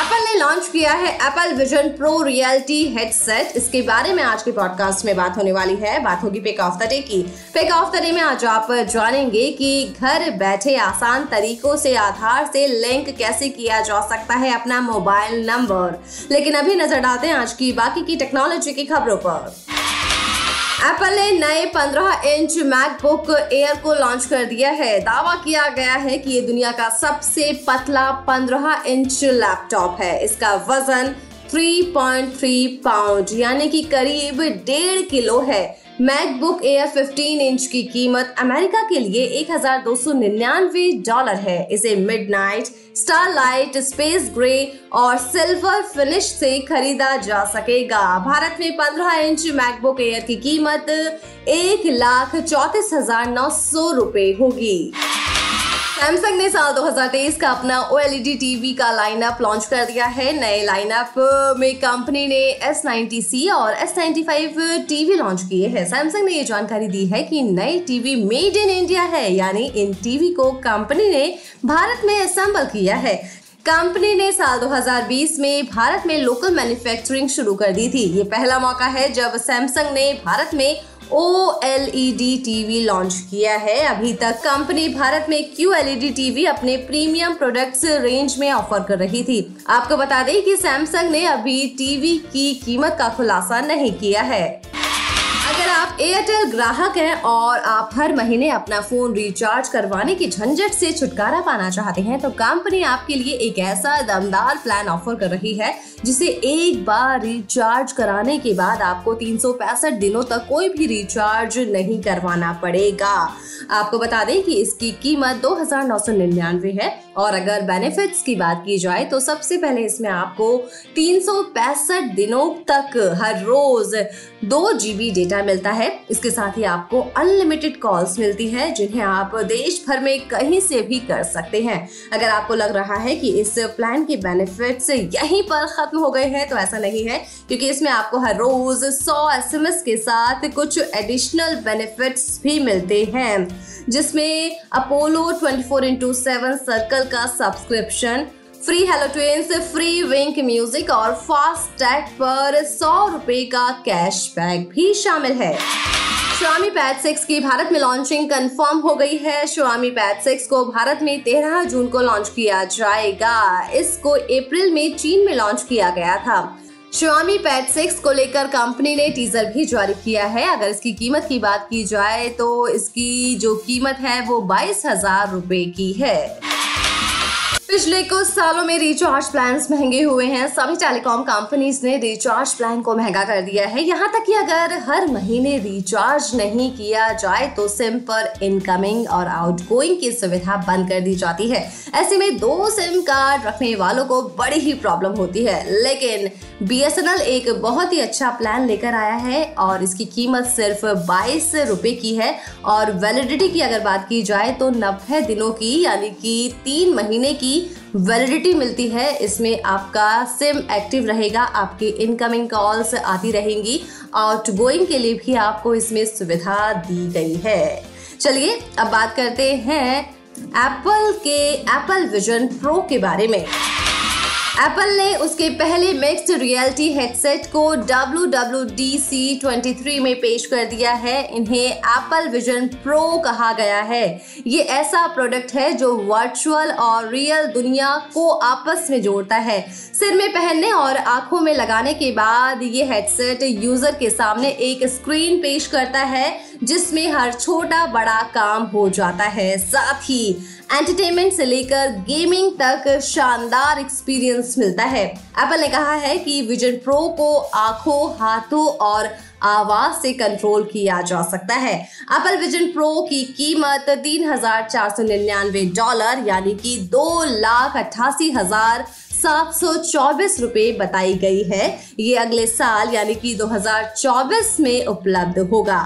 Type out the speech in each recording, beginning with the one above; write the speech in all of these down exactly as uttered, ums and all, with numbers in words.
Apple ने launch किया है Apple Vision Pro reality headset. इसके बारे में आज के पॉडकास्ट में बात होने वाली है। बात होगी पिक ऑफ द डे की। पिक ऑफ द डे में आज आप जानेंगे कि घर बैठे आसान तरीकों से आधार से लिंक कैसे किया जा सकता है अपना मोबाइल नंबर। लेकिन अभी नजर डालते हैं आज की बाकी की टेक्नोलॉजी की खबरों पर। एप्पल ने नए पंद्रह इंच मैकबुक एयर को लॉन्च कर दिया है। दावा किया गया है कि ये दुनिया का सबसे पतला पंद्रह इंच लैपटॉप है। इसका वजन तीन पॉइंट तीन पाउंड यानी कि करीब डेढ़ किलो है। मैकबुक एयर पंद्रह इंच की कीमत अमेरिका के लिए एक हज़ार दो सौ निन्यानवे डॉलर है। इसे मिडनाइट, स्टारलाइट, स्पेस ग्रे और सिल्वर फिनिश से खरीदा जा सकेगा। भारत में पंद्रह इंच मैकबुक एयर की कीमत एक लाख चौंतीस हजार नौ सौ रुपए होगी। सैमसंग ने साल दो हज़ार तेईस का अपना ओएलईडी टीवी का लाइनअप लॉन्च कर दिया है। नए लाइनअप में कंपनी ने एस नाइंटी सी और S ninety five TV launch किए हैं। सैमसंग ने ये जानकारी दी है कि नए टीवी मेड इन इंडिया है, यानी इन टीवी को कंपनी ने भारत में असेंबल किया है। कंपनी ने साल दो हज़ार बीस में भारत में लोकल मैन्युफैक्चरिंग शुरू कर दी थी। ये पहला मौका है जब सैमसंग ने भारत में O L E D TV launch किया है। अभी तक कंपनी भारत में Q L E D TV अपने प्रीमियम प्रोडक्ट्स रेंज में ऑफर कर रही थी। आपको बता दें कि सैमसंग ने अभी टीवी की कीमत का खुलासा नहीं किया है। अगर आप एयरटेल ग्राहक हैं और आप हर महीने अपना फोन रिचार्ज करवाने की झंझट से छुटकारा पाना चाहते हैं, तो कंपनी आपके लिए एक ऐसा दमदार प्लान ऑफर कर रही है जिसे एक बार रिचार्ज कराने के बाद आपको तीन सौ पैंसठ दिनों तक कोई भी रिचार्ज नहीं करवाना पड़ेगा। आपको बता दें कि इसकी कीमत दो हजार नौ सौ निन्यानवे है और अगर बेनिफिट्स की बात की जाए तो सबसे पहले इसमें आपको तीन सौ पैंसठ दिनों तक हर रोज दो जीबी डेटा मिलता है। इसके साथ ही आपको अनलिमिटेड कॉल्स मिलती है जिन्हें आप देश भर में कहीं से भी कर सकते हैं। अगर आपको लग रहा है कि इस प्लान के बेनिफिट्स यहीं पर खत्म हो गए हैं तो ऐसा नहीं है, क्योंकि इसमें आपको हर रोज सौ एस एम एस के साथ कुछ एडिशनल बेनिफिट्स भी मिलते हैं, जिसमें अपोलो चौबीस बाय सात सर्कल का subscription, free hello tunes, free Wynk music और फास्टैग पर सौ रुपए का कैशबैक भी शामिल है। Xiaomi Pad सिक्स की भारत में लॉन्चिंग कंफर्म हो गई है। Xiaomi Pad सिक्स को भारत में तेरह जून को लॉन्च किया जाएगा। इसको अप्रैल में चीन में लॉन्च किया गया था। Xiaomi Pad सिक्स को लेकर कंपनी ने टीजर भी जारी किया है। अगर इसकी कीमत की बात की जाए तो इसकी जो कीमत है वो बाईस हजार रुपए की है। पिछले कुछ सालों में रिचार्ज प्लान्स महंगे हुए हैं। सभी टेलीकॉम कंपनीज ने रिचार्ज प्लान को महंगा कर दिया है। यहाँ तक कि अगर हर महीने रिचार्ज नहीं किया जाए तो सिम पर इनकमिंग और आउटगोइंग की सुविधा बंद कर दी जाती है। ऐसे में दो सिम कार्ड रखने वालों को बड़ी ही प्रॉब्लम होती है। लेकिन बी एस एन एल एक बहुत ही अच्छा प्लान लेकर आया है और इसकी कीमत सिर्फ बाईस रुपये की है और वैलिडिटी की अगर बात की जाए तो नब्बे दिनों की यानी कि तीन महीने की वैलिडिटी मिलती है। इसमें आपका सिम एक्टिव रहेगा, आपके इनकमिंग कॉल्स आती रहेंगी, आउटगोइंग के लिए भी आपको इसमें सुविधा दी गई है। चलिए अब बात करते हैं एप्पल के एप्पल विजन प्रो के बारे में। एप्पल ने उसके पहले मिक्स्ड रियलिटी हेडसेट को डब्ल्यू डब्ल्यू डी सी तेईस में पेश कर दिया है। इन्हें एप्पल विजन प्रो कहा गया है। ये ऐसा प्रोडक्ट है जो वर्चुअल और रियल दुनिया को आपस में जोड़ता है। सिर में पहनने और आंखों में लगाने के बाद ये हेडसेट यूजर के सामने एक स्क्रीन पेश करता है जिसमें हर छोटा बड़ा काम हो जाता है। साथ ही एंटरटेनमेंट से लेकर गेमिंग तक शानदार एक्सपीरियंस मिलता है। एप्पल ने कहा है कि विजन प्रो को आंखों, हाथों और आवाज से कंट्रोल किया जा सकता है। एप्पल विजन प्रो की कीमत तीन हजार चार सौ निन्यानवे डॉलर यानी कि दो लाख अट्ठासी हजार सात सौ चौबीस रुपए बताई गई है। ये अगले साल यानी कि दो हजार चौबीस में उपलब्ध होगा।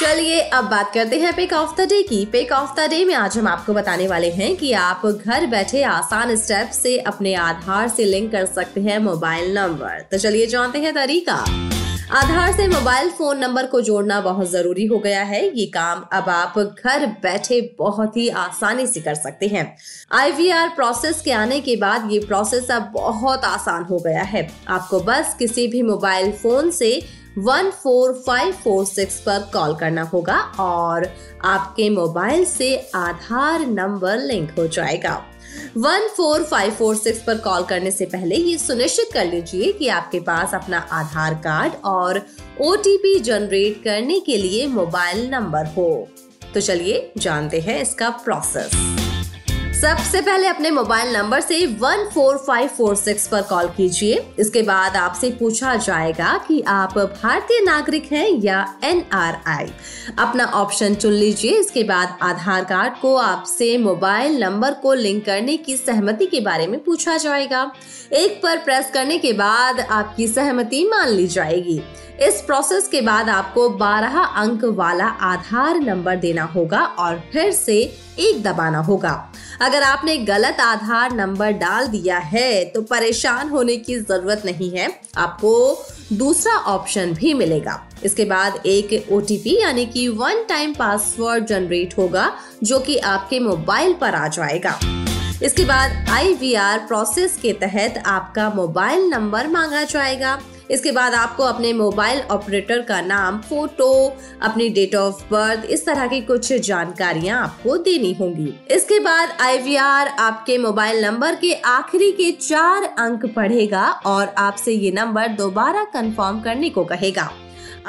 चलिए अब बात करते हैं पिक ऑफ द डे की। पिक ऑफ द डे में आज हम आपको बताने वाले हैं कि आप घर बैठे आसान स्टेप से अपने आधार से लिंक कर सकते हैं मोबाइल नंबर। तो चलिए जानते हैं तरीका। आधार से मोबाइल फोन नंबर को जोड़ना बहुत जरूरी हो गया है। ये काम अब आप घर बैठे बहुत ही आसानी से कर सकते हैं। आई वी आर प्रोसेस के आने के बाद ये प्रोसेस अब बहुत आसान हो गया है। आपको बस किसी भी मोबाइल फोन से one four five four six पर कॉल करना होगा और आपके मोबाइल से आधार नंबर लिंक हो जाएगा। One four five four six पर कॉल करने से पहले ये सुनिश्चित कर लीजिए कि आपके पास अपना आधार कार्ड और ओ टी पी जनरेट करने के लिए मोबाइल नंबर हो। तो चलिए जानते हैं इसका प्रोसेस। सबसे पहले अपने मोबाइल नंबर से one four five four six पर कॉल कीजिए। इसके बाद आपसे पूछा जाएगा कि आप भारतीय नागरिक हैं या एन आर आई। अपना ऑप्शन चुन लीजिए। इसके बाद आधार कार्ड को आपसे मोबाइल नंबर को लिंक करने की सहमति के बारे में पूछा जाएगा। एक पर प्रेस करने के बाद आपकी सहमति मान ली जाएगी। इस प्रोसेस के बाद आपको बारह अंक वाला आधार नंबर देना होगा और फिर से एक दबाना होगा। अगर आपने गलत आधार नंबर डाल दिया है तो परेशान होने की जरूरत नहीं है, आपको दूसरा ऑप्शन भी मिलेगा। इसके बाद एक ओ टी पी यानी कि वन टाइम पासवर्ड जनरेट होगा जो कि आपके मोबाइल पर आ जाएगा। इसके बाद आई वी आर प्रोसेस के तहत आपका मोबाइल नंबर मांगा जाएगा। इसके बाद आपको अपने मोबाइल ऑपरेटर का नाम, फोटो, अपनी डेट ऑफ बर्थ, इस तरह की कुछ जानकारियां आपको देनी होंगी। इसके बाद आई वी आर आपके मोबाइल नंबर के आखिरी के चार अंक पढ़ेगा और आपसे ये नंबर दोबारा कंफर्म करने को कहेगा।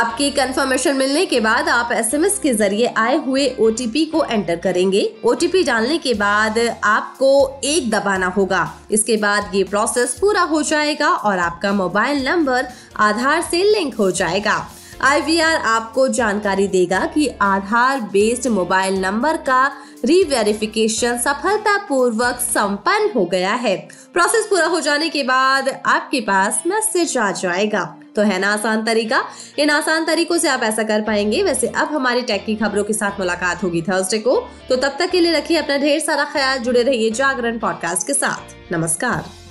आपकी कंफर्मेशन मिलने के बाद आप एस एम एस के जरिए आए हुए ओ टी पी को एंटर करेंगे। ओ टी पी डालने के बाद आपको एक दबाना होगा। इसके बाद ये प्रोसेस पूरा हो जाएगा और आपका मोबाइल नंबर आधार से लिंक हो जाएगा। आई वी आर आपको जानकारी देगा कि आधार बेस्ड मोबाइल नंबर का रीवेरिफिकेशन सफलतापूर्वक संपन्न हो गया है। प्रोसेस पूरा हो जाने के बाद आपके पास मैसेज आ जाएगा। तो है ना आसान तरीका। इन आसान तरीकों से आप ऐसा कर पाएंगे। वैसे अब हमारी टेक की खबरों के साथ मुलाकात होगी थर्सडे को। तो तब तक के लिए रखिए अपना ढेर सारा ख्याल। जुड़े रहिए जागरण पॉडकास्ट के साथ। नमस्कार।